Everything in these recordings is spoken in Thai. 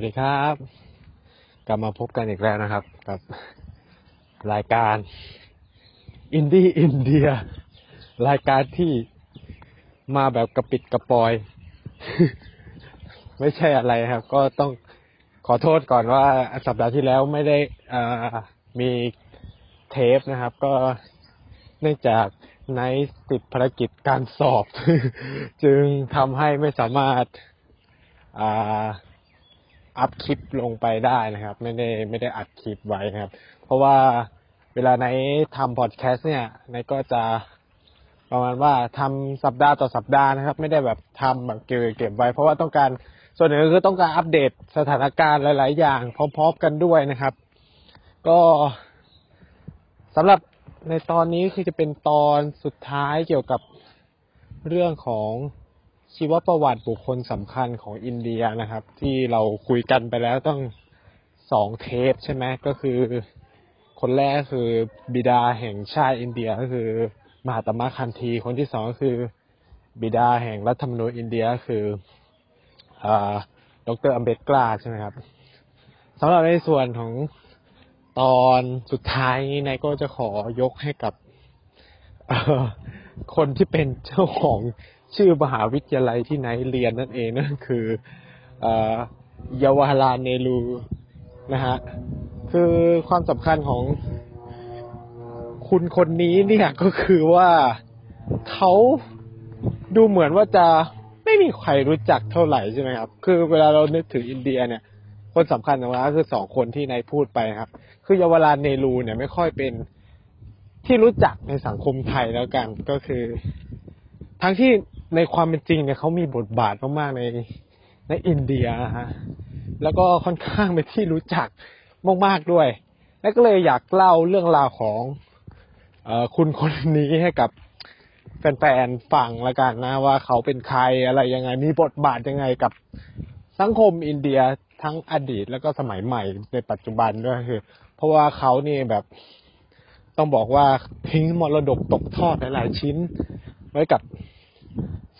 วัสดีครับกลับมาพบกันอีกแล้วนะครับกับรายการอินดี้อินเดียรายการที่มาแบบกระปิดกระปอยไม่ใช่อะไรครับก็ต้องขอโทษก่อนว่าสัปดาห์ที่แล้วไม่ได้มีเทปนะครับก็เนื่องจากในติดภารกิจการสอบจึงทำให้ไม่สามารถอัพคลิปลงไปได้นะครับไม่ได้อัดคลิปไว้นะครับเพราะว่าเวลาไหนทำพอดแคสต์เนี่ยไหนก็จะประมาณว่าทำสัปดาห์ต่อสัปดาห์นะครับไม่ได้แบบทำแบบเก็บไว้เพราะว่าต้องการส่วนหนึ่งคือต้องการอัปเดตสถานการณ์หลายๆอย่างพร้อมๆกันด้วยนะครับก็สำหรับในตอนนี้คือจะเป็นตอนสุดท้ายเกี่ยวกับเรื่องของชีวประวัติบุคคลสำคัญของอินเดียนะครับที่เราคุยกันไปแล้วตั้ง2เทปใช่ไหมก็คือคนแรกคือบิดาแห่งชาติอินเดียก็คือมหาตมะคันธีคนที่2ก็คือบิดาแห่งรัฐธรรมนูญอินเดียคือดร.อัมเบดกราใช่ไหมครับสำหรับในส่วนของตอนสุดท้ายนี้นายก็จะขอยกให้กับคนที่เป็นเจ้าของชื่อมหาวิทยาลัยที่นายเรียนนั่นเองนั่นคือเยาวาลาล เนรูนะฮะคือความสำคัญของคุณคนนี้เนี่ยก็คือว่าเขาดูเหมือนว่าจะไม่มีใครรู้จักเท่าไหร่ใช่ไหมครับคือเวลาเรานึกถึงอินเดียเนี่ยคนสำคัญของเราคือ2คนที่นายพูดไปครับคือเยาวาลาล เนรูเนี่ยไม่ค่อยเป็นที่รู้จักในสังคมไทยแล้วกันก็คือทั้งที่ในความเป็นจริงเนี่ยเขามีบทบาทมากๆในอินเดียฮะแล้วก็ค่อนข้างเป็นที่รู้จักมากๆด้วยและก็เลยอยากเล่าเรื่องราวของคุณคนนี้ให้กับแฟนๆฟังละกันนะว่าเขาเป็นใครอะไรยังไงมีบทบาทยังไงกับสังคมอินเดียทั้งอดีตแล้วก็สมัยใหม่ในปัจจุบันด้วยคือเพราะว่าเขานี่แบบต้องบอกว่าทิ้งมรดกตกทอดหลายๆชิ้นไว้กับ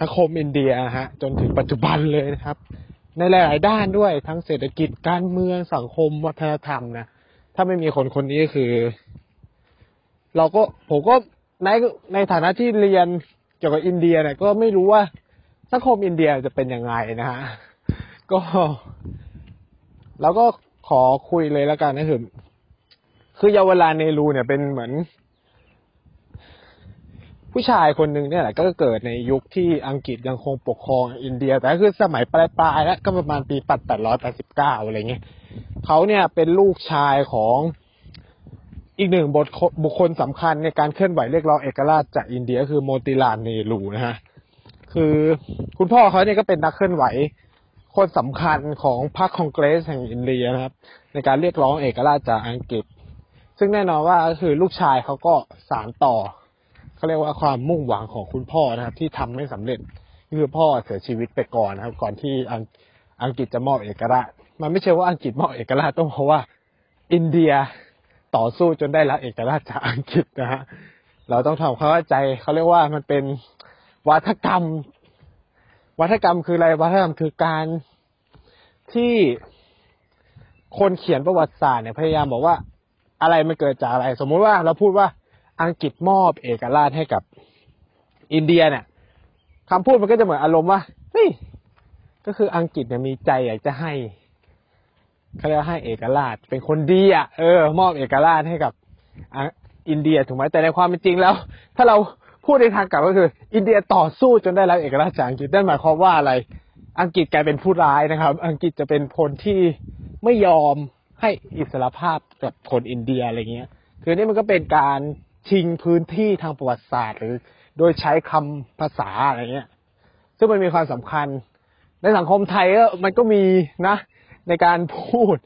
สังคมอินเดียฮะจนถึงปัจจุบันเลยนะครับในหลายๆด้านด้วยทั้งเศรษฐกิจการเมืองสังคมวัฒนธรรมนะถ้าไม่มีคนนี้คือเราก็ผมก็ในฐานะที่เรียนเกี่ยวกับอินเดียเนี่ยก็ไม่รู้ว่าสังคมอินเดียจะเป็นยังไงนะฮะก็เราก็ขอคุยเลยแล้วกันนะคือเยาวาลาล เนรูเนี่ยเป็นเหมือนผู้ชายคนหนึ่งเนี่ยแหละก็เกิดในยุคที่อังกฤษยังคงปกครองอินเดียแต่คือสมัยปลายๆแล้วก็ประมาณปี889อะไรเงี้ยเขาเนี่ยเป็นลูกชายของอีกหนึ่งบุคคลสำคัญในการเคลื่อนไหวเรียกร้องเอกราชจากอินเดียคือโมติลาล เนรูนะฮะคือคุณพ่อเขาเนี่ยก็เป็นนักเคลื่อนไหวคนสำคัญของพรรคคองเกรสแห่งอินเดียนะครับในการเรียกร้องเอกราชจากอังกฤษซึ่งแน่นอนว่าคือลูกชายเขาก็สานต่อเขาเรียกว่าความมุ่งหวังของคุณพ่อนะครับที่ทำไม่สำเร็จคือพ่อเสียชีวิตไปก่อนนะครับก่อนที่อังกฤษจะมอบเอกราชมันไม่ใช่ว่าอังกฤษมอบเอกราชต้องเพราะว่าอินเดียต่อสู้จนได้รับเอกราชจากอังกฤษนะฮะเราต้องทำความเข้าใจเขาเรียกว่ามันเป็นวัฒกรรมคืออะไรวัฒกรรมคือการที่คนเขียนประวัติศาสตร์เนี่ยพยายามบอกว่าอะไรมันเกิดจากอะไรสมมติว่าเราพูดว่าอังกฤษมอบเอกราชให้กับอินเดียเนี่ยคำพูดมันก็จะเหมือนอารมณ์ว่าเฮ้ยก็คืออังกฤษเนี่ยมีใจอยากจะให้เขาเรียกให้เอกราชเป็นคนดีอ่ะมอบเอกราชให้กับอินเดียถูกไหมแต่ในความเป็นจริงแล้วถ้าเราพูดในทางกลับก็คืออินเดียต่อสู้จนได้รับเอกราชจากอังกฤษนั่นหมายความว่าอะไรอังกฤษกลายเป็นผู้ร้ายนะครับอังกฤษจะเป็นคนที่ไม่ยอมให้อิสรภาพกับคนอินเดียอะไรเงี้ยคือนี่มันก็เป็นการชิงพื้นที่ทางประวัติศาสตร์หรือโดยใช้คำภาษาอะไรเงี้ยซึ่งมันมีความสำคัญในสังคมไทยมันก็มีนะในการพูด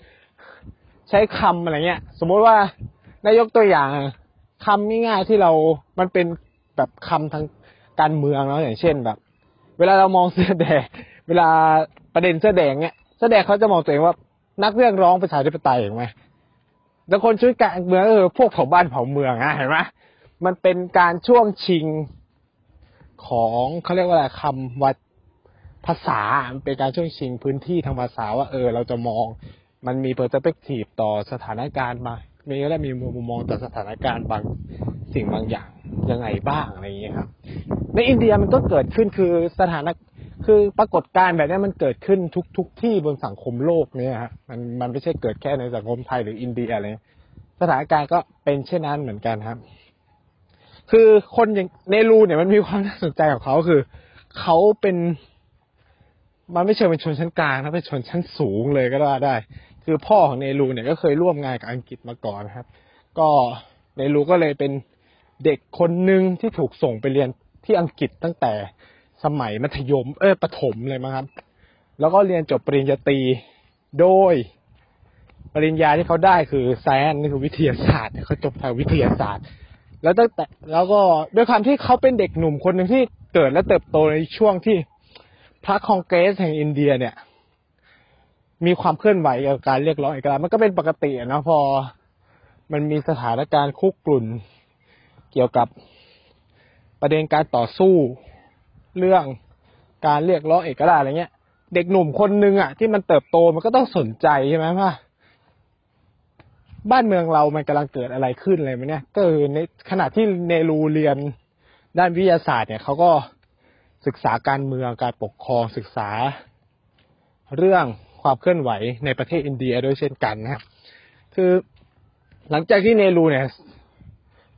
ใช้คำอะไรเงี้ยสมมติว่านายกตัวอย่างคำง่ายๆที่เรามันเป็นแบบคำทางการเมืองเนาะอย่างเช่นแบบเวลาเรามองเสื้อแดงเวลาประเด็นเสื้อแดงเนี่ยเสื้อแดงเขาจะมองตัวเองว่านักเรียกร้องประชาธิปไตยเห็นไหมแล้วคนช่วยการเมืองพวกเผาบ้านเผาเมืองเห็นไหมมันเป็นการช่วงชิงของเขาเรียกว่าอะไรคำวัด ภาษาเป็นการช่วยชิงพื้นที่ทางภาษาว่าเราจะมองมันมี perspective ต่อสถานการณ์มามีก็ได้มีมุมมองต่อสถานการณ์บางสิ่งบางอย่างยังไงบ้างอะไรอย่างนี้ครับในอินเดียมันก็เกิดขึ้นคือสถานะคือปรากฏการณ์แบบนี้มันเกิดขึ้นทุกที่บนสังคมโลกเนี่ยฮะมันไม่ใช่เกิดแค่ในสังคมไทยหรืออินเดียอะไรสถานการณ์ก็เป็นเช่นนั้นเหมือนกันครับคือคนอย่างเนรูเนี่ยมันมีความน่าสนใจของเขาคือเขาเป็นมันไม่เชิงเป็นชนชั้นกลางนะเป็นชนชั้นสูงเลยก็ได้คือพ่อของเนรูเนี่ยก็เคยร่วมงานกับอังกฤษมาก่อนนะครับก็เนรูก็เลยเป็นเด็กคนนึงที่ถูกส่งไปเรียนที่อังกฤษตั้งแต่สมัยมัธยมประถมเลยมั้งครับแล้วก็เรียนจบปริญญาตรีโดยปริญญาที่เขาได้คือ science นี่คือวิทยาศาสตร์เขาจบทางวิทยาศาสตร์แล้วตั้งแต่แล้วก็ด้วยความที่เขาเป็นเด็กหนุ่มคนนึงที่เกิดและเติบโตในช่วงที่พรรคคองเกรสแห่งอินเดียเนี่ยมีความเคลื่อนไหวกับการเรียกร้องเอกราชมันก็เป็นปกตินะพอมันมีสถานการณ์คุกกรุ่นเกี่ยวกับประเด็นการต่อสู้เรื่องการเรียกร้องเอกราชอะไรเงี้ยเด็กหนุ่มคนนึงอ่ะที่มันเติบโตมันก็ต้องสนใจใช่ไหมว่าบ้านเมืองเรามันกำลังเกิดอะไรขึ้นอะไรมั้ยเนี่ยก็คือในขณะที่เนรูเรียนด้านวิทยาศาสตร์เนี่ยเขาก็ศึกษาการเมืองการปกครองศึกษาเรื่องความเคลื่อนไหวในประเทศอินเดียด้วยเช่นกันนะครับคือหลังจากที่เนรูเนี่ย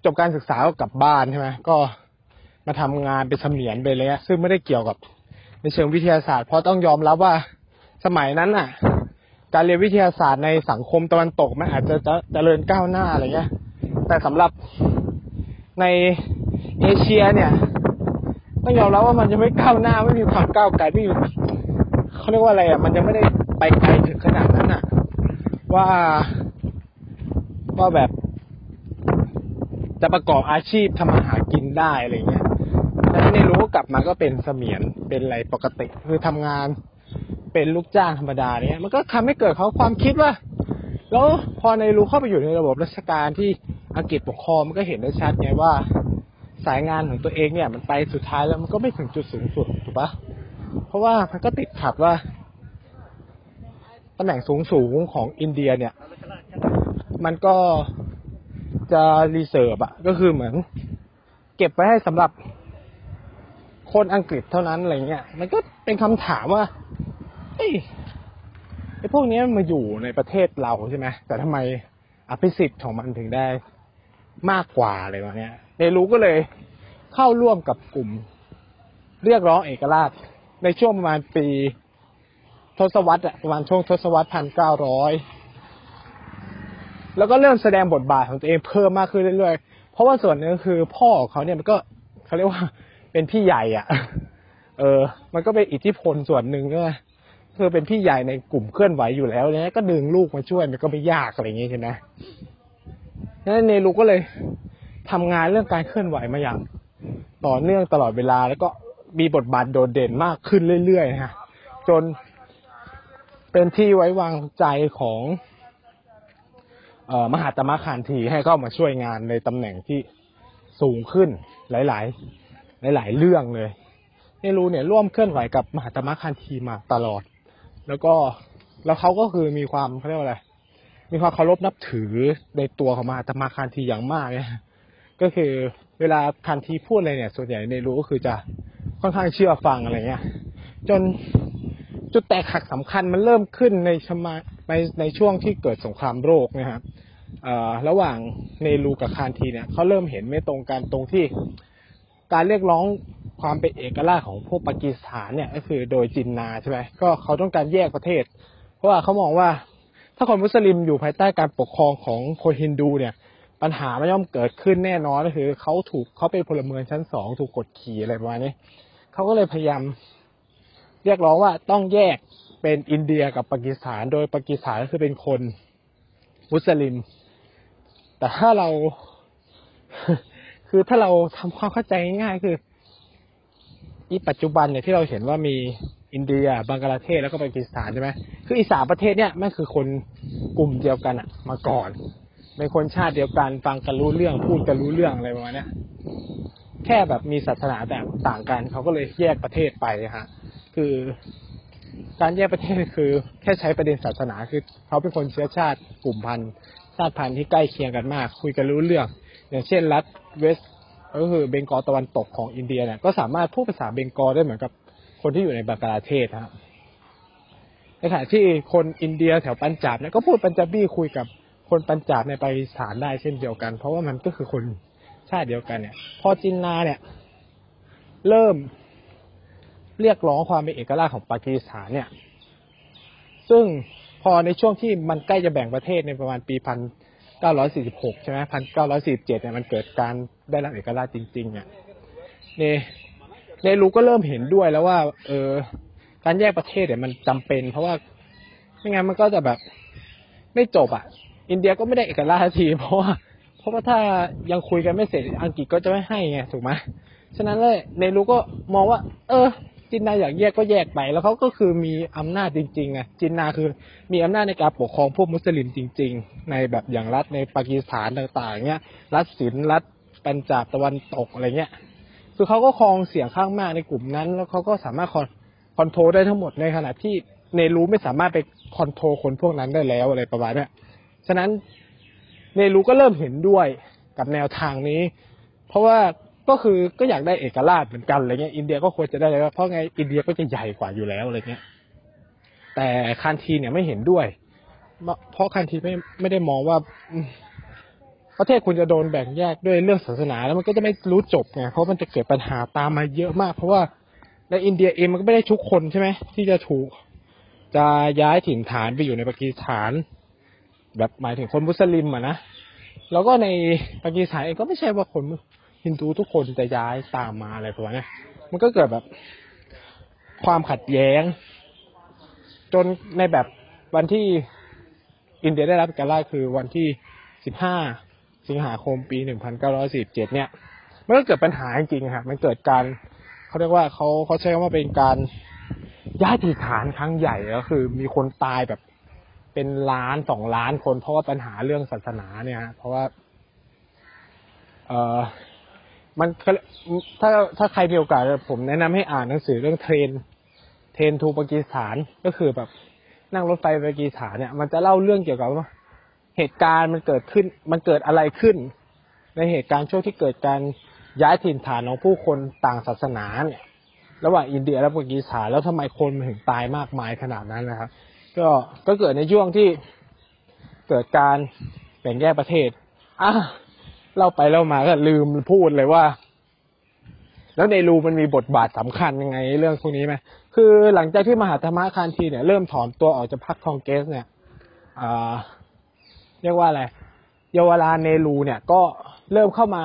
จบการศึกษาก็กลับบ้านใช่ไหมก็มาทำงานเป็นเสมียนไปเลยซึ่งไม่ได้เกี่ยวกับในเชิงวิทยาศาสตร์เพราะต้องยอมรับว่าสมัยนั้นอ่ะการเรียนวิทยาศาสตร์ในสังคมตะวันตกมันอาจจะเจริญก้าวหน้าอะไรเงี้ยแต่สำหรับในเอเชียเนี่ยต้องยอมรับว่ามันจะไม่ก้าวหน้าไม่มีความก้าวไกลไม่อยู่เขาเรียกว่าอะไรอ่ะมันจะไม่ได้ไปไกลถึงขนาดนั้นอ่ะว่าแบบจะประกอบอาชีพทำอาหารกินได้อะไรเงี้ยแล้วในรู้กลับมาก็เป็นเสมียนเป็นอะไรปกติคือทำงานเป็นลูกจ้างธรรมดาเนี่ยมันก็ทำให้เกิดเขาความคิดว่าแล้วพอในรู้เข้าไปอยู่ในระบบราชการที่อังกฤษปกครองมันก็เห็นได้ชัดไงว่าสายงานของตัวเองเนี่ยมันไปสุดท้ายแล้วมันก็ไม่ถึงจุดสูงสุดถูกปะเพราะว่ามันก็ติดขัดว่าตำแหน่งสูงๆของอินเดียเนี่ยมันก็จะรีเซิร์ฟอ่ะก็คือเหมือนเก็บไว้ให้สำหรับคนอังกฤษเท่านั้นอะไรเงี้ยมันก็เป็นคำถามว่าไอ้พวกนี้มันมาอยู่ในประเทศเราใช่ไหมแต่ทำไมอภิสิทธิ์ของมันถึงได้มากกว่าอะไรแบบนี้เนรูก็เลยเข้าร่วมกับกลุ่มเรียกร้องเอกราชในช่วงประมาณปีทศวรรษประมาณช่วงทศวรรษ 1900 แล้วก็เริ่มแสดงบทบาทของตัวเองเพิ่มมากขึ้นเรื่อยๆเพราะว่าส่วนนึงคือพ่อของเขาเนี่ยมันก็เขาเรียกว่าเป็นพี่ใหญ่อ่ะมันก็เป็นอิทธิพลส่วนนึงด้วยคือเป็นพี่ใหญ่ในกลุ่มเคลื่อนไหวอยู่แล้วเนี่ยก็ดึงลูกมาช่วยมันก็ไม่ยากอะไรอย่างเงี้ยใช่ไหมนั้นเนรูก็เลยทำงานเรื่องการเคลื่อนไหวมาอย่างต่อเนื่องตลอดเวลาแล้วก็มีบทบาทโดดเด่นมากขึ้นเรื่อยๆนะจนเป็นที่ไว้วางใจของมหาตมะคานธีให้เข้ามาช่วยงานในตำแหน่งที่สูงขึ้นหลายเรื่องเลยเนรูเนี่ยร่วมเคลื่อนไหวกับมหาตมะคานธีมาตลอดแล้วเขาก็คือมีความเขาเรียกว่าอะไรมีความเคารพนับถือในตัวของมหาตมะคานธีอย่างมากเนี่ยก็คือเวลาคานธีพูดอะไรเนี่ยส่วนใหญ่เนรูก็คือจะค่อนข้างเชื่อฟังอะไรเงี้ยจนจุดแตกหักสำคัญมันเริ่มขึ้นในช่วงที่เกิดสงครามโลกนะครับระหว่างเนรูกับคานธีเนี่ยเขาเริ่มเห็นไม่ตรงกันตรงที่การเรียกร้องความเป็นเอกราชของพวกปากีสถานเนี่ยก็คือโดยจินนาใช่ไหมก็เขาต้องการแยกประเทศเพราะว่าเขามองว่าถ้าคนมุสลิมอยู่ภายใต้การปกครองของคนฮินดูเนี่ยปัญหามันย่อมเกิดขึ้นแน่นอนก็คือเขาเป็นพลเมืองชั้นสองถูกกดขี่อะไรประมาณนี้เขาก็เลยพยายามเรียกร้องว่าต้องแยกเป็นอินเดียกับปากีสถานโดยปากีสถานก็คือเป็นคนมุสลิมแต่ถ้าเราคือถ้าเราทำความเข้าใจง่ายๆคืออีปัจจุบันเนี่ยที่เราเห็นว่ามีอินเดียบังกลาเทศแล้วก็ปากีสถานใช่ไหมคืออีสามประเทศเนี่ยมันคือคนกลุ่มเดียวกันอะมาก่อนเป็นคนชาติเดียวกันฟังกันรู้เรื่องพูดกันรู้เรื่องอะไรประมาณนี้แค่แบบมีศาสนาแต่ต่างกันเขาก็เลยแยกประเทศไปฮะ คือการแยกประเทศคือแค่ใช้ประเด็นศาสนาคือเขาเป็นคนเชื้อชาติกลุ่มพันธุ์ชาติพันธุ์ที่ใกล้เคียงกันมากคุยกันรู้เรื่องอย่างเช่นรัฐเวสต์ก็คือเบงกอลตะวันตกของอินเดียเนี่ยก็สามารถพูดภาษาเบงกอลได้เหมือนกับคนที่อยู่ในบังกลาเทศครับในขณะที่คนอินเดียแถวปัญจาบเนี่ยก็พูดปัญจาบีคุยกับคนปัญจาบในปากีสถานได้เช่นเดียวกันเพราะว่ามันก็คือคนชาติเดียวกันเนี่ยพอจินนาเนี่ยเริ่มเรียกร้องความเป็นเอกราชของปากีสถานเนี่ยซึ่งพอในช่วงที่มันใกล้จะแบ่งประเทศในประมาณปี1946ใช่ไหม1947เนี่ยมันเกิดการได้รับเอกราชจริงๆเนี่ยเนรูก็เริ่มเห็นด้วยแล้วว่าการแยกประเทศเนี่ยมันจำเป็นเพราะว่าไม่งั้นมันก็จะแบบไม่จบอ่ะอินเดียก็ไม่ได้เอกราชทันทีเพราะว่าถ้ายังคุยกันไม่เสร็จอังกฤษก็จะไม่ให้ไงถูกไหมฉะนั้นเลยเนรูก็มองว่าจินนาอยากแยกก็แยกไปแล้วเขาก็คือมีอำนาจจริงๆอ่ะจินนาคือมีอำนาจในการปกครองพวกมุสลิมจริงๆในแบบอย่างรัฐในปากีสถานต่างๆเงี้ยรัฐสินรัฐปัญจาบตะวันตกอะไรเงี้ยคือเขาก็ครองเสียงข้างมากในกลุ่มนั้นแล้วเขาก็สามารถคอนโทรลได้ทั้งหมดในขณะที่เนรูไม่สามารถไปคอนโทรลคนพวกนั้นได้แล้วอะไรประมาณนี้ฉะนั้นเนรูก็เริ่มเห็นด้วยกับแนวทางนี้เพราะว่าก็คือก็อยากได้เอกราชเหมือนกันอะไรเงี้ยอินเดียก็ควรจะได้เลยเพราะไงอินเดียก็จะใหญ่กว่าอยู่แล้วอะไรเงี้ยแต่คันธีเนี่ยไม่เห็นด้วยเพราะคันธีไม่ได้มองว่าประเทศคุณจะโดนแบ่งแยกด้วยเรื่องศาสนาแล้วมันก็จะไม่รู้จบไงเพราะมันจะเกิดปัญหาตามมาเยอะมากเพราะว่าในอินเดียเองมันก็ไม่ได้ทุกคนใช่ไหมที่จะถูกจะย้ายถิ่นฐานไปอยู่ในปากีสถานแบบหมายถึงคนมุสลิมอ่ะนะแล้วก็ในปากีสถานเองก็ไม่ใช่ว่าคนฮินดูทุกคนจะย้ายตามมาอะไรพวกนี้มันก็เกิดแบบความขัดแย้งจนในแบบวันที่อินเดียได้รับการไล่คือวันที่15 สิงหาคมปี1947เนี่ยมันก็เกิดปัญหาจริงๆครับมันเกิดการเขาเรียกว่าเขาใช้คำว่าเป็นการย้ายถิ่นฐานครั้งใหญ่ก็คือมีคนตายแบบเป็น1-2 ล้านคนเพราะว่าปัญหาเรื่องศาสนาเนี่ยเพราะว่ามันถ้าใครมีโอกาสผมแนะนำให้อ่านหนังสือเรื่องเทรนทูปากีสถานก็คือแบบนั่งรถไฟปากีสถานเนี่ยมันจะเล่าเรื่องเกี่ยวกับว่าเหตุการณ์มันเกิดอะไรขึ้นในเหตุการณ์ช่วงที่เกิดการย้ายถิ่นฐานของผู้คนต่างศาสนาเนี่ยระหว่างอินเดียและปากีสถานแล้วทำไมคนมันถึงตายมากมายขนาดนั้นนะครับก็เกิดในช่วงที่เกิดการแบ่งแยกประเทศเล่าไปเล่ามาก็ลืมพูดเลยว่าแล้วในรูมันมีบทบาทสำคัญยังไงเรื่องพวกนี้ไหมคือหลังจากที่มหาธรรมคานธีเนี่ยเริ่มถอนตัวออกจากพรรคคองเกรสเนี่ยเรียกว่าอะไรเยาวราชเนรูเนี่ยก็เริ่มเข้ามา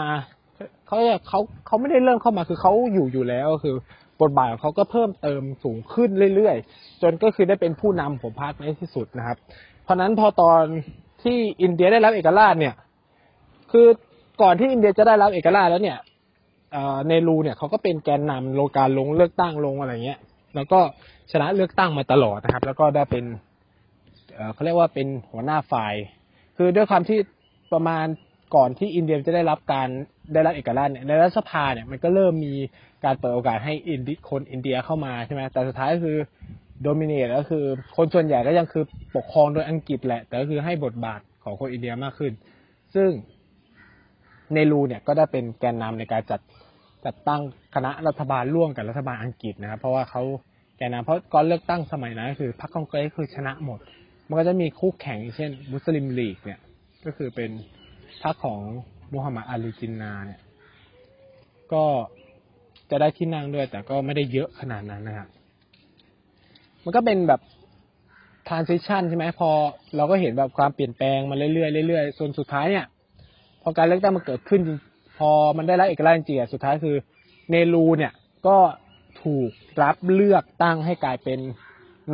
เขาไม่ได้เริ่มเข้ามาคือเขาอยู่แล้วคือบทบาทของเขาก็เพิ่มเติมสูงขึ้นเรื่อยๆจนก็คือได้เป็นผู้นำของพรรคในที่สุดนะครับเพราะนั้นพอตอนที่อินเดียได้รับเอกราชเนี่ยคือก่อนที่อินเดียจะได้รับเอกราชแล้วเนี่ยเนรูเนี่ยเขาก็เป็นแกนนำโลการลงเลือกตั้งลงอะไรเงี้ยแล้วก็ชนะเลือกตั้งมาตลอดนะครับแล้วก็ได้เป็นเขาเรียกว่าเป็นหัวหน้าฝ่ายคือด้วยความที่ประมาณก่อนที่อินเดียจะได้รับเอกราชเนี่ยในรัฐสภาเนี่ยมันก็เริ่มมีการเปิดโอกาสให้คนอินเดียเข้ามาใช่ไหมแต่สุดท้ายก็คือโดมิเนตก็คือคนส่วนใหญ่ก็ยังคือปกครองโดยอังกฤษแหละแต่ก็คือให้บทบาทของคนอินเดียมากขึ้นซึ่งเนรูเนี่ยก็ได้เป็นแกนนำในการจัดตั้งคณะรัฐบาลร่วมกับรัฐบาลอังกฤษนะครับเพราะว่าเขาแกนนำเพราะก่อนเลือกตั้งสมัยนั้นคือพรรคคองเกรสคือชนะหมดมันก็จะมีคู่แข่งเช่นมุสลิมลีกเนี่ยก็คือเป็นพรรคของมูฮัมหมัดอาลีจินนาเนี่ยก็จะได้ที่นั่งด้วยแต่ก็ไม่ได้เยอะขนาดนั้นนะครับมันก็เป็นแบบtransition ใช่ไหมพอเราก็เห็นแบบความเปลี่ยนแปลงมาเรื่อยๆส่วนสุดท้ายเนี่ยพอการเลือกตั้งมันเกิดขึ้นพอมันได้รับเอกราชจริงๆสุดท้ายคือเนรูเนี่ยก็ถูกรับเลือกตั้งให้กลายเป็น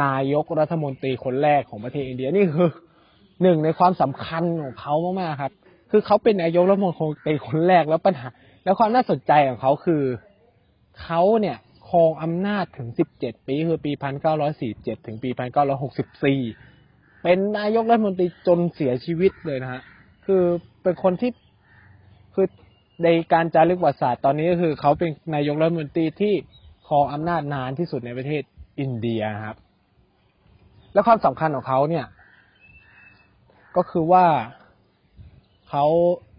นายกรัฐมนตรีคนแรกของประเทศอินเดียนี่คือหนึ่งในความสำคัญของเขามากๆครับคือเขาเป็นนายกรัฐมนตรีคนแรกแล้วปัญหาแล้วความน่าสนใจของเขาคือเขาเนี่ยครองอำนาจถึง17 ปีคือปี1947ถึงปี1964เป็นนายกรัฐมนตรีจนเสียชีวิตเลยนะฮะคือเป็นคนที่คือในการจารึกประวัติศาสตร์ตอนนี้ก็คือเขาเป็นนายกรัฐมนตรีที่ครองอำนาจนานที่สุดในประเทศ อินเดียครับและความสำคัญของเขาเนี่ยก็คือว่าพ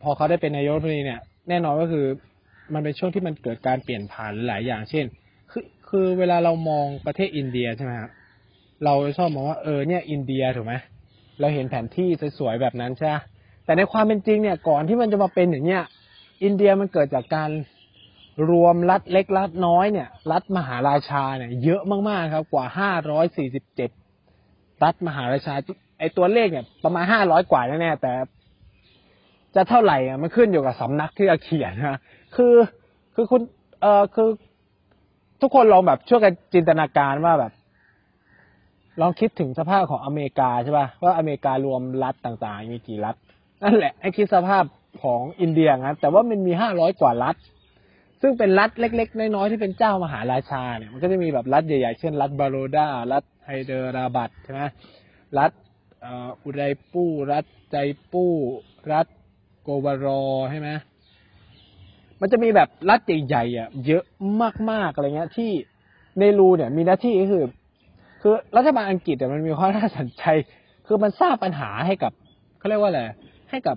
อเขาได้เป็นนายกรัฐมนตรีเนี่ยแน่นอนก็คือมันเป็นช่วงที่มันเกิดการเปลี่ยนผ่านหลายอย่างเช่นคือเวลาเรามองประเทศอินเดียใช่ไหมครับเราชอบมองว่าเนี่ยอินเดียถูกไหมเราเห็นแผนที่สวยๆแบบนั้นใช่ไหมแต่ในความเป็นจริงเนี่ยก่อนที่มันจะมาเป็นอย่างเนี้ยอินเดียมันเกิดจากการรวมรัฐเล็กรัฐน้อยเนี่ยรัฐมหาราชาเนี่ยเยอะมากๆครับกว่า547รัฐมหาราชาไอตัวเลขเนี่ยประมาณ500กว่าแน่ๆแต่จะเท่าไหร่อ่ะมันขึ้นอยู่กับสำนักที่เขียนนะคือคุณคือทุกคนลองแบบช่วยกันจินตนาการว่าแบบลองคิดถึงสภาพของอเมริกาใช่ป่ะว่าอเมริการวมรัฐต่างๆมีกี่รัฐนั่นแหละไอคิดสภาพของอินเดียนะแต่ว่ามันมี500กว่ารัฐซึ่งเป็นรัฐเล็กๆน้อยๆที่เป็นเจ้ามหาราชาเนี่ยมันก็จะมีแบบรัฐใหญ่ๆเช่นรัฐบาโรดารัฐไฮเดราบัดใช่ไหมรัฐอุดัยปูรัฐใจปูรัฐโกวารอใช่ไหมมันจะมีแบบรัฐใหญ่ๆอ่ะเยอะมากๆอะไรเงี้ยที่เนรูเนี่ยมีหน้าที่ก็คือรัฐบาลอังกฤษเนี่ยมันมีข้อน่าสนใจคือมันสร้างปัญหาให้กับเขาเรียกว่าอะไรให้กับ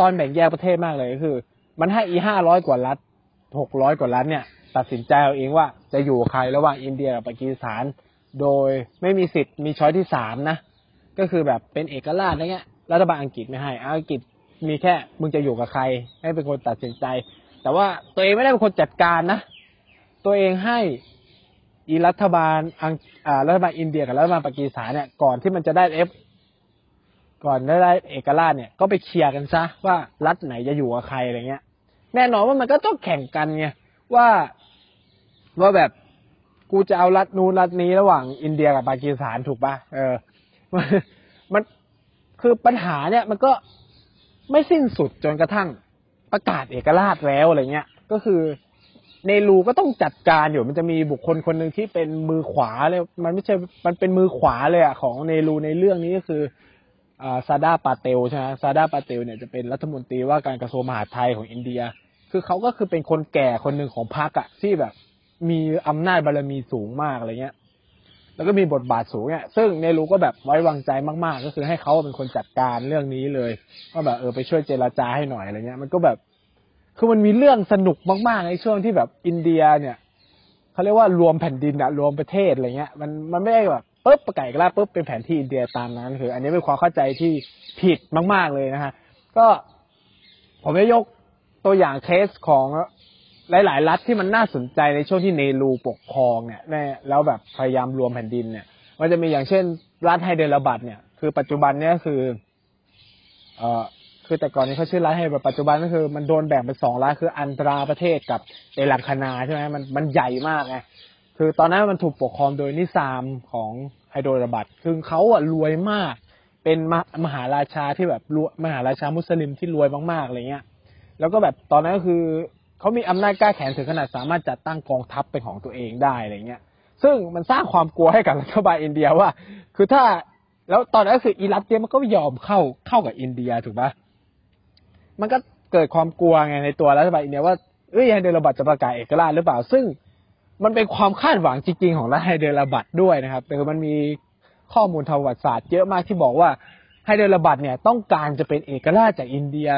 ตอนแบ่งแยกประเทศมากเลยคือมันให้อี500กว่ารัฐ600กว่ารัฐเนี่ยตัดสินใจเอาเองว่าจะอยู่ใครระหว่างอินเดียกับปากีสถานโดยไม่มีสิทธิ์มีช้อยที่3นะก็คือแบบเป็นเอกราชอะไรเงี้ยรัฐบาลอังกฤษไม่ให้อังกฤษมีแค่มึงจะอยู่กับใครให้เป็นคนตัดสินใจแต่ว่าตัวเองไม่ได้เป็นคนจัดการนะตัวเองให้อีรัฐบาลอินเดียกับรัฐบาลปากีสถานเนี่ยก่อนได้เอกราชเนี่ยก็ไปเคลียร์กันซะว่ารัฐไหนจะอยู่กับใครอะไรเงี้ยแน่นอนว่ามันก็ต้องแข่งกันไงว่าแบบกูจะเอารัฐนู้นรัฐนี้ระหว่างอินเดียกับปากีสถานถูกป่ะมันคือปัญหาเนี่ยมันก็ไม่สิ้นสุดจนกระทั่งประกาศเอกราชแล้วอะไรเงี้ยก็คือเนรูก็ต้องจัดการอยู่มันจะมีบุคคลคนนึงที่เป็นมือขวาเลยมันไม่ใช่มันเป็นมือขวาเลยอ่ะของเนรูในเรื่องนี้ก็คือซาดาปาเตลใช่ไหมซาดาปาเตลเนี่ยจะเป็นรัฐมนตรีว่าการกระทรวงมหาดไทยของอินเดียคือเขาก็คือเป็นคนแก่คนหนึ่งของพรรคอ่ะที่แบบมีอำนาจบารมีสูงมากอะไรเงี้ยแล้วก็มีบทบาทสูงเนี่ยซึ่งเนรูก็แบบไว้วางใจมากๆก็คือให้เขาเป็นคนจัดการเรื่องนี้เลยว่าแบบไปช่วยเจรจาให้หน่อยอะไรเงี้ยมันก็แบบคือมันมีเรื่องสนุกมากๆในช่วงที่แบบอินเดียเนี่ยเขาเรียกว่ารวมแผ่นดินอะรวมประเทศอะไรเงี้ยมันไม่ได้แบบปุ๊บประกาศเอกราชปุ๊บเป็นแผนที่อินเดียตามนั้นคืออันนี้เป็นความเข้าใจที่ผิดมากๆเลยนะฮะก็ผมจะยกตัวอย่างเคสของหลายๆรัฐที่มันน่าสนใจในช่วงที่เนรูปกครองเนี่ยแล้วแบบพยายามรวมแผ่นดินเนี่ยมันจะมีอย่างเช่นรัฐไฮเดราบัดเนี่ยคือปัจจุบันเนี่ยคือแต่ก่อนนี้เขาชื่อรัฐไฮเดราบัดปัจจุบันก็คือมันโดนแบ่งเป็น2รัฐคืออันตราประเทศกับเอลังคานาใช่ไหมมันใหญ่มากไงคือตอนนั้นมันถูกปกครองโดยนิซามของไฮเดราบัดคือเขาอ่ะรวยมากเป็นมหาราชาที่แบบมหาราชามุสลิมที่รวยมากๆอะไรเงี้ยแล้วก็แบบตอนนั้นก็คือเขามีอำนาจกล้าแข็งถึงขนาดสามารถจัดตั้งกองทัพเป็นของตัวเองได้อะไรเงี้ยซึ่งมันสร้างความกลัวให้กับรัฐบาลอินเดียว่าคือถ้าแล้วตอนนั้นคืออิรักเนี่ยมันก็ยอมเข้ากับอินเดียถูกป่ะมันก็เกิดความกลัวไงในตัวรัฐบาลอินเดียว่าไฮเดราบัดจะประกาศเอกราชหรือเปล่าซึ่งมันเป็นความคาดหวังจริงๆของรัฐไฮเดราบัดด้วยนะครับแต่มันมีข้อมูลทางประวัติศาสตร์เยอะมากที่บอกว่าไฮเดราบัดเนี่ยต้องการจะเป็นเอกราชจากอินเดีย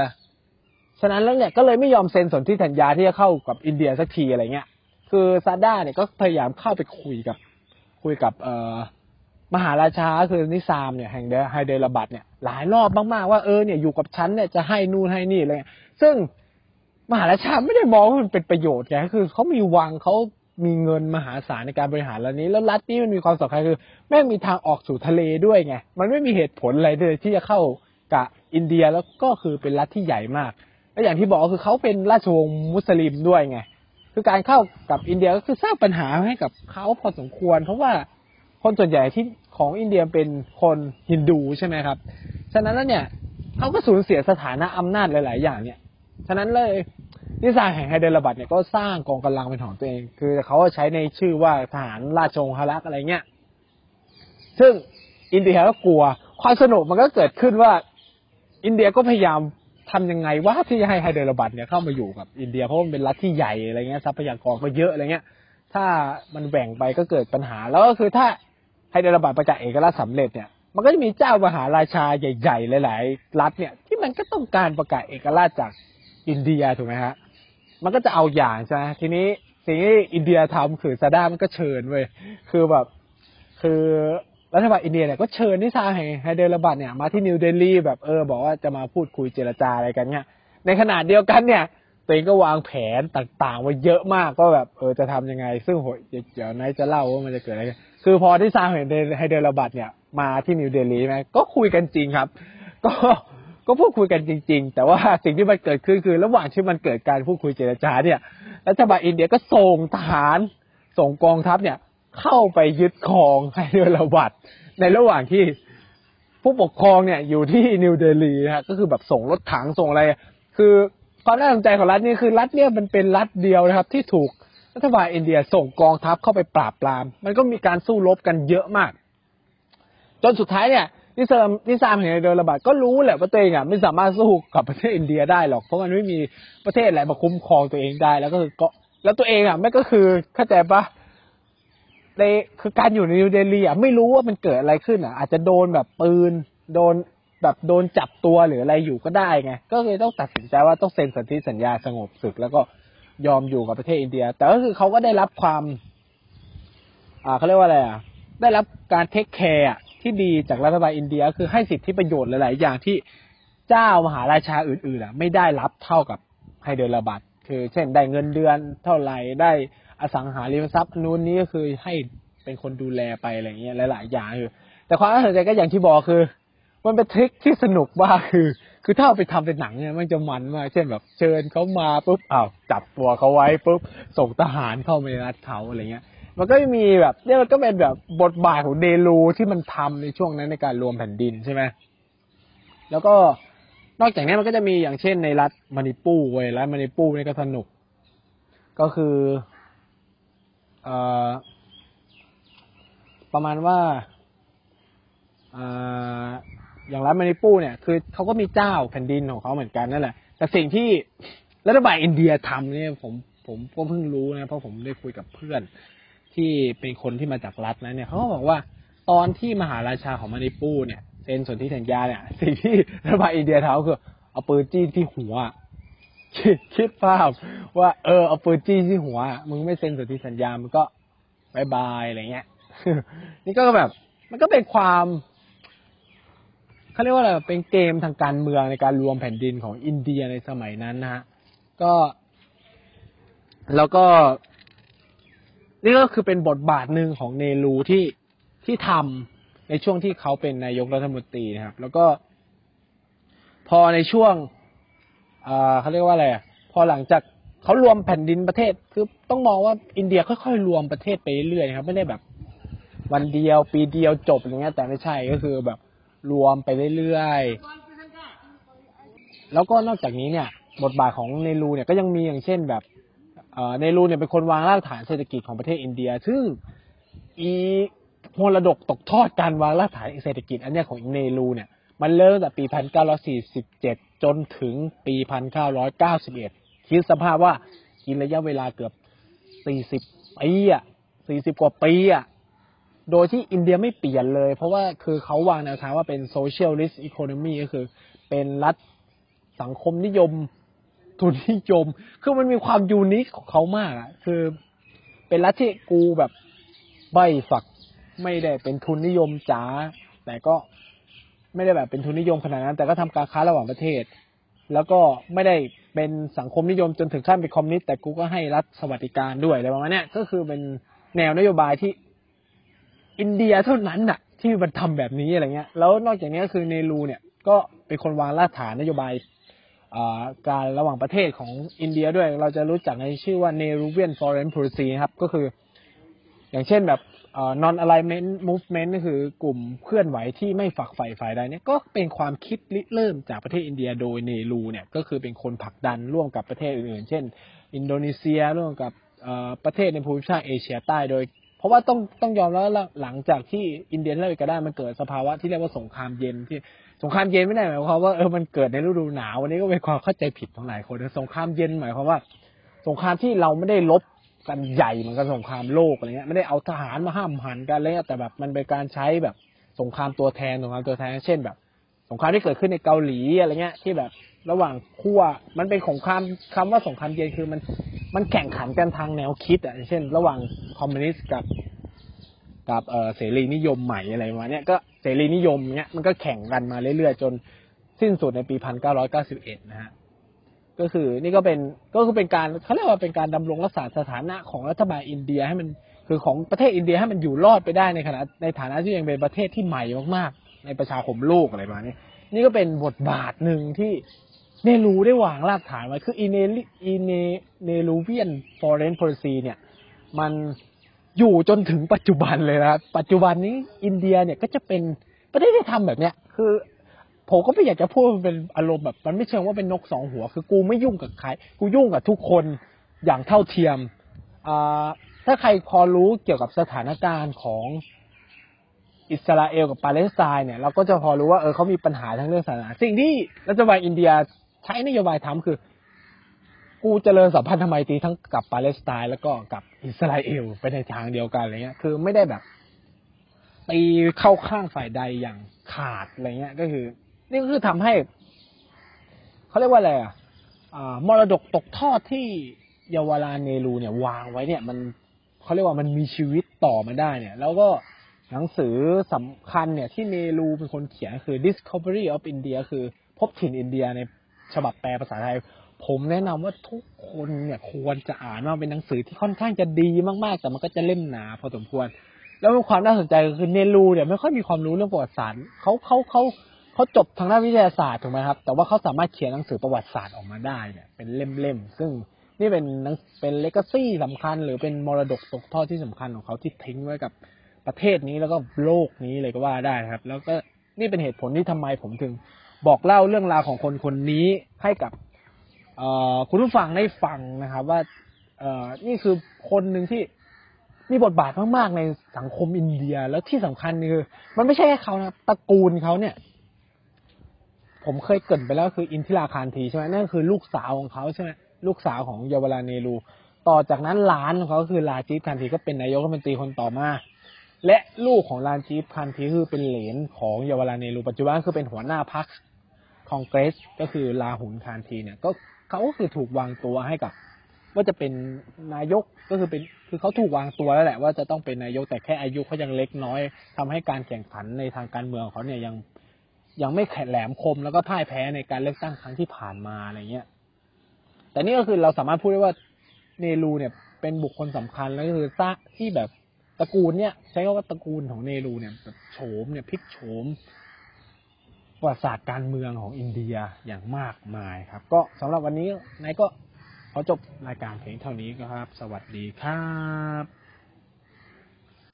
ฉะนั้นแล้วเนี่ยก็เลยไม่ยอมเซ็นสนธิสัญญาที่จะเข้ากับอินเดียสักทีอะไรเงี้ยคือซาด้าเนี่ยก็พยายามเข้าไปคุยกับมหาราชาคือนิซามเนี่ยแห่งไฮเดราบัดเนี่ยหลายรอบมากๆว่าเนี่ยอยู่กับฉันเนี่ยจะให้นู่นให้นี่อะไรซึ่งมหาราชาไม่ได้มองว่ามันเป็นประโยชน์ไงคือเขามีวังเขามีเงินมหาศาลในการบริหารรัฐนี้แล้วรัฐนี้มันมีความสำคัญคือแม่งมีทางออกสู่ทะเลด้วยไงมันไม่มีเหตุผลอะไรเลยที่จะเข้ากับอินเดียแล้วก็คือเป็นรัฐที่ใหญ่มากและอย่างที่บอกคือเขาเป็นราชวงศ์มุสลิมด้วยไงคือการเข้ากับอินเดียก็คือสร้างปัญหาให้กับเขาพอสมควรเพราะว่าคนส่วนใหญ่ที่ของอินเดียเป็นคนฮินดูใช่ไหมครับฉะนั้นแล้วเนี่ยเขาก็สูญเสียสถานะอำนาจหลายๆอย่างเนี่ยฉะนั้นเลยนิซามแห่งไฮเดราบัดเนี่ยก็สร้างกองกำลังเป็นของตัวเองคือเขาใช้ในชื่อว่าทหารราชวงศ์ฮารักอะไรเงี้ยซึ่งอินเดียก็กลัวความสนุกมันก็เกิดขึ้นว่าอินเดียก็พยายามทำยังไงว่าที่จะให้ไฮเดราบัดเนี่ยเข้ามาอยู่กับอินเดียเพราะมันเป็นรัฐที่ใหญ่อะไรเงี้ยทรัพยากรก็เยอะอะไรเงี้ย ถ้ามันแหว่งไปก็เกิดปัญหาแล้วก็คือถ้าไฮเดราบัดประกาศเอกราชสำเร็จเนี่ยมันก็จะมีเจ้ามหาราชาใหญ่ๆหลายๆรัฐเนี่ยที่มันก็ต้องการประกาศเอกราชจากอินเดียถูกไหมฮะมันก็จะเอาอย่างใช่ไหมทีนี้สิ่งที่อินเดียทำคือซาดามันก็เชิญเว้ยคือแบบคือรัฐบาลอินเดียเนี่ยก็เชิญนิซาไฮเดราบัดเนี่ยมาที่นิวเดลีแบบบอกว่าจะมาพูดคุยเจรจาอะไรกันเนี่ยในขณะเดียวกันเนี่ยตัวเองก็วางแผนต่างๆไว้เยอะมากก็แบบจะทำยังไงซึ่งโหเดี๋ยวนายจะเล่าว่ามันจะเกิดอะไรกันคือพอที่ซาไฮเดราบัดเนี่ยมาที่นิวเดลีไหมก็คุยกันจริงครับก็พูดคุยกันจริงๆแต่ว่าสิ่งที่มันเกิดขึ้นคือระหว่างที่มันเกิดการพูดคุยเจรจาเนี่ยรัฐบาลอินเดียก็ส่งทหารส่งกองทัพเนี่ยเข้าไปยึดครองไฮเดราบัดในระหว่างที่ผู้ปกครองเนี่ยอยู่ที่นิวเดลีฮะก็คือแบบส่งรถถังส่งอะไรคือความน่าสนใจของรัฐนี้คือรัฐเนี่ยมันเป็นรัฐเดียวนะครับที่ถูกรัฐบาลอินเดียส่งกองทัพเข้าไปปราบปรามมันก็มีการสู้รบกันเยอะมากจนสุดท้ายเนี่ยนิซามแห่งไฮเดราบัดก็รู้แหละว่าตัวเองอ่ะไม่สามารถสู้กับประเทศอินเดียได้หรอกเพราะมันไม่มีประเทศอะไรมาคุ้มครองตัวเองได้แล้วก็คือแล้วตัวเองอ่ะไม่ก็คือเข้าใจปะในคือการอยู่ในนิวเดลีอ่ะไม่รู้ว่ามันเกิดอะไรขึ้นอ่ะอาจจะโดนแบบปืนโดนแบบโดนจับตัวหรืออะไรอยู่ก็ได้ไงก็เลยต้องตัดสินใจว่าต้องเซ็นสัญญาสงบศึกแล้วก็ยอมอยู่กับประเทศอินเดียแต่ก็คือเขาก็ได้รับความเขาเรียกว่าอะไรอ่ะได้รับการเทคแคร์ที่ดีจากรัฐบาลอินเดียคือให้สิทธิประโยชน์หลายๆอย่างที่เจ้ามหาราชาอื่นๆอ่ะไม่ได้รับเท่ากับไฮเดราบัดคือเช่นได้เงินเดือนเท่าไหร่ได้อสังหาริมทรัพย์นู้นนี้ก็คือให้เป็นคนดูแลไปอะไรเงี้ยหลายๆอย่างคือแต่ความน่าสนใจก็อย่างที่บอกคือมันเป็นทริคที่สนุกว่าคือถ้าเอาไปทำเป็นหนังเนี่ยมันจะมันมากเช่นแบบเชิญเขามาปุ๊บจับตัวเขาไว้ปุ๊บส่งทหารเข้ามารัดเขาอะไรเงี้ยมันก็มีแบบเนี่ยมันก็เป็นแบบบทบาทของเดลูที่มันทำในช่วงนั้นในการรวมแผ่นดินใช่ไหมแล้วก็นอกจากนี้มันก็จะมีอย่างเช่นในรัฐมณิปูเว้ยรัฐมณิปูนี่ก็สนุกก็คือประมาณว่าอย่างรัฐมณิปูเนี่ยคือเขาก็มีเจ้าแผ่นดินของเขาเหมือนกันนั่นแหละแต่สิ่งที่รัฐบาลอินเดียทำเนี่ยผมก็เพิ่งรู้นะเพราะผมได้คุยกับเพื่อนที่เป็นคนที่มาจากรัฐนะเนี่ยเขาบอกว่าตอนที่มหาราชาของมณิปูเนี่ยเซ็นสนธิสัญญาเนี่ยสิ่งที่รัฐบาลอินเดียทำคือเอาปืนจี้ที่หัวคิดภาพว่าเอาปืนจี้ที่หัวมึงไม่เซ็นสนธิสัญญามันก็บายบายอะไรเงี้ยนี่ก็แบบมันก็เป็นความเขาเรียกว่าอะไรเป็นเกมทางการเมืองในการรวมแผ่นดินของอินเดียในสมัยนั้นนะฮะก็แล้วก็นี่ก็คือเป็นบทบาทหนึ่งของเนรูที่ทำในช่วงที่เขาเป็นนายกรัฐมนตรีนะครับแล้วก็พอในช่วงเขาเรียกว่าอะไรพอหลังจากเขารวมแผ่นดินประเทศคือต้องมองว่าอินเดียค่อยๆรวมประเทศไปเรื่อยๆครับไม่ได้แบบวันเดียวปีเดียวจบอย่างเงี้ยแต่ไม่ใช่ก็คือแบบรวมไปเรื่อยๆแล้วก็นอกจากนี้เนี่ยบทบาทของเนรูเนี่ยก็ยังมีอย่างเช่นแบบเนรูเนี่ยเป็นคนวางรากฐานเศรษฐกิจของประเทศอินเดียซึ่งมรดกตกทอดการวางรากฐานเศรษฐกิจอันนี้ของเนรูเนี่ยมันเริ่มตั้งแต่ปี 1947 จนถึงปี 1991 คิดสภาพว่ากินระยะเวลาเกือบ40ปีอ่ะ40กว่าปีอ่ะโดยที่อินเดียไม่เปลี่ยนเลยเพราะว่าคือเขาวางแนวทางว่าเป็น socialist economy ก็คือเป็นรัฐสังคมนิยมทุนนิยมคือมันมีความยูนิคของเขามากอ่ะคือเป็นรัฐที่กูแบบใบฝักไม่ได้เป็นทุนนิยมจ๋าแต่ก็ไม่ได้แบบเป็นทุนนิยมขนาดนั้นแต่ก็ทำการค้าระหว่างประเทศแล้วก็ไม่ได้เป็นสังคมนิยมจนถึงขั้นเป็นคอมมิวนิสต์แต่กูก็ให้รัฐสวัสดิการด้วยอะไรประมาณนี้ก็คือเป็นแนวนโยบายที่อินเดียเท่านั้นน่ะที่มันทำแบบนี้อะไรเงี้ยแล้วนอกจากนี้ก็คือเนรูเนี่ยก็เป็นคนวางรากฐานนโยบายการระหว่างประเทศของอินเดียด้วยเราจะรู้จักในชื่อว่า Nehruvian Foreign Policy ครับก็คืออย่างเช่นแบบ Non-Alignment Movement ก็คือกลุ่มเคลื่อนไหวที่ไม่ฝักใฝ่ฝ่ายใดเนี่ยก็เป็นความคิดริเริ่มจากประเทศอินเดียโดยเนรูเนี่ยก็คือเป็นคนผลักดันร่วมกับประเทศอื่นๆเช่นอินโดนีเซียร่วมกับประเทศในภูมิภาคเอเชียใต้โดยเพราะว่าต้องยอมแล้วหลังจากที่อินเดียและเอกราชมันเกิดสภาวะที่เรียกว่าสงครามเย็นที่สงครามเย็นไม่ได้หมายความว่ามันเกิดในฤดูหนาววันนี้ก็เป็นความเข้าใจผิดของหลายคนสงครามเย็นหมายความว่าสงครามที่เราไม่ได้ลบ กันใหญ่เหมือนกับสงครามโลกอะไรเงี้ยไม่ได้เอาทหารมาห้ามหันกันเลยแต่แบบมันเป็นการใช้แบบสงครามตัวแทนเช่นแบบสงครามที่เกิดขึ้นในเกาหลีอะไรเงี้ยที่แบบระหว่างขั้วมันเป็นสงครามคำว่าสงครามเย็นคือมันแข่งขันกันทางแนวคิดอ่ะเช่นระหว่างคอมมิวนิสต์กับเสรีนิยมใหม่อะไรมาเนี้ยก็เสรีนิยมเนี้ยมันก็แข่งกันมาเรื่อยๆจนสิ้นสุดในปี1991นะฮะก็คือนี่ก็คือเป็นการเขาเรียกว่าเป็นการดำรงรักษาสถานะของรัฐบาลอินเดียให้มันคือของประเทศอินเดียให้มันอยู่รอดไปได้ในฐานะที่ยังเป็นประเทศที่ใหม่มากๆในประชาคมโลกอะไรมาเนี่ยนี่ก็เป็นบทบาทหนึ่งที่เนรูได้วางรากฐานไว้คือเนรูเวียน foreign policy เนี่ยมันอยู่จนถึงปัจจุบันเลยนะปัจจุบันนี้อินเดียเนี่ยก็จะเป็นประเทศที่ทำแบบเนี้ยคือผมก็ไม่อยากจะพูดมันเป็นอารมณ์แบบมันไม่เชิงว่าเป็นนกสองหัวคือกูไม่ยุ่งกับใครกูยุ่งกับทุกคนอย่างเท่าเทียมถ้าใครพอรู้เกี่ยวกับสถานการณ์ของอิสราเอลกับปาเลสไตน์เนี่ยเราก็จะพอรู้ว่าเขามีปัญหาทั้งเรื่องศาสนาสิ่งที่รัฐบาลอินเดียใช้นโยบายทำคือกูเจริญสัมพันธไมตรีทั้งกับปาเลสไตน์แล้วก็กับอิสราเอลไปในทางเดียวกันอะไรเงี้ยคือไม่ได้แบบไปเข้าข้างฝ่ายใดอย่างขาดอะไรเงี้ยก็คือนี่ก็คือทำให้เขาเรียกว่าอะไรมรดกตกทอดที่เยาวราชเนรูเนี่ยวางไว้เนี่ยมันเขาเรียกว่ามันมีชีวิตต่อมาได้เนี่ยแล้วก็หนังสือสำคัญเนี่ยที่เนรูเป็นคนเขียนคือ Discovery of India คือพบถิ่นอินเดียในฉบับแปลภาษาไทยผมแนะนำว่าทุกคนเนี่ยควรจะอ่านว่าเป็นหนังสือที่ค่อนข้างจะดีมากๆแต่มันก็จะเล่มหนาพอสมควรแล้วความน่าสนใจคือเนรูเนี่ยไม่ค่อยมีความรู้เรื่องประวัติศาสตร์เขาจบทางด้านวิทยาศาสตร์ถูกไหมครับแต่ว่าเขาสามารถเขียนหนังสือประวัติศาสตร์ออกมาได้เนี่ยเป็นเล่มๆซึ่งนี่เป็นเลกาซี่สำคัญหรือเป็นมรดกตกทอดที่สำคัญของเขาที่ทิ้งไว้กับประเทศนี้แล้วก็โลกนี้เลยก็ว่าได้ครับแล้วก็นี่เป็นเหตุผลที่ทำไมผมถึงบอกเล่าเรื่องราวของคนคนนี้ให้กับคุณผู้ฟังได้ฟังนะครับว่านี่คือคนหนึ่งที่มีบทบาทมากๆในสังคมอินเดียแล้วที่สำคัญคือมันไม่ใช่แค่เขานะตระกูลเขาเนี่ยผมเคยเกริ่นไปแล้วคืออินทิราคานธีใช่ไหมนั่นคือลูกสาวของเขาใช่ไหมลูกสาวของเยาวราชเนรูต่อจากนั้นหลานของเขาคือราจีฟคานธีก็เป็นนายกรัฐมนตรีคนต่อมาและลูกของราจีฟคานธีคือเป็นเหลนของเยาวราชเนรูปัจจุบันคือเป็นหัวหน้าพรรคคอนเกรสก็คือราหุลคานธีเนี่ยก็เขาก็คือถูกวางตัวให้กับว่าจะเป็นนายกก็คือเป็นคือเขาถูกวางตัวแล้วแหละว่าจะต้องเป็นนายกแต่แค่อายุเขายังเล็กน้อยทำให้การแข่งขันในทางการเมืองของเขาเนี่ยยังไม่แข็งแหลมคมแล้วก็พ่ายแพ้ในการเลือกตั้งครั้งที่ผ่านมาอะไรเงี้ยแต่นี่ก็คือเราสามารถพูดได้ว่าเนรูเนี่ยเป็นบุคคลสำคัญแล้วก็คือซะที่แบบตระกูลเนี่ยใช้คำว่าตระกูลของเนรูเนี่ยแบบโฉมเนี่ยพลิกโฉมประวัติศาสตร์การเมืองของอินเดียอย่างมากมายครับก็สำหรับวันนี้นายก็ขอจบรายการเพียงเท่านี้ครับสวัสดีครับ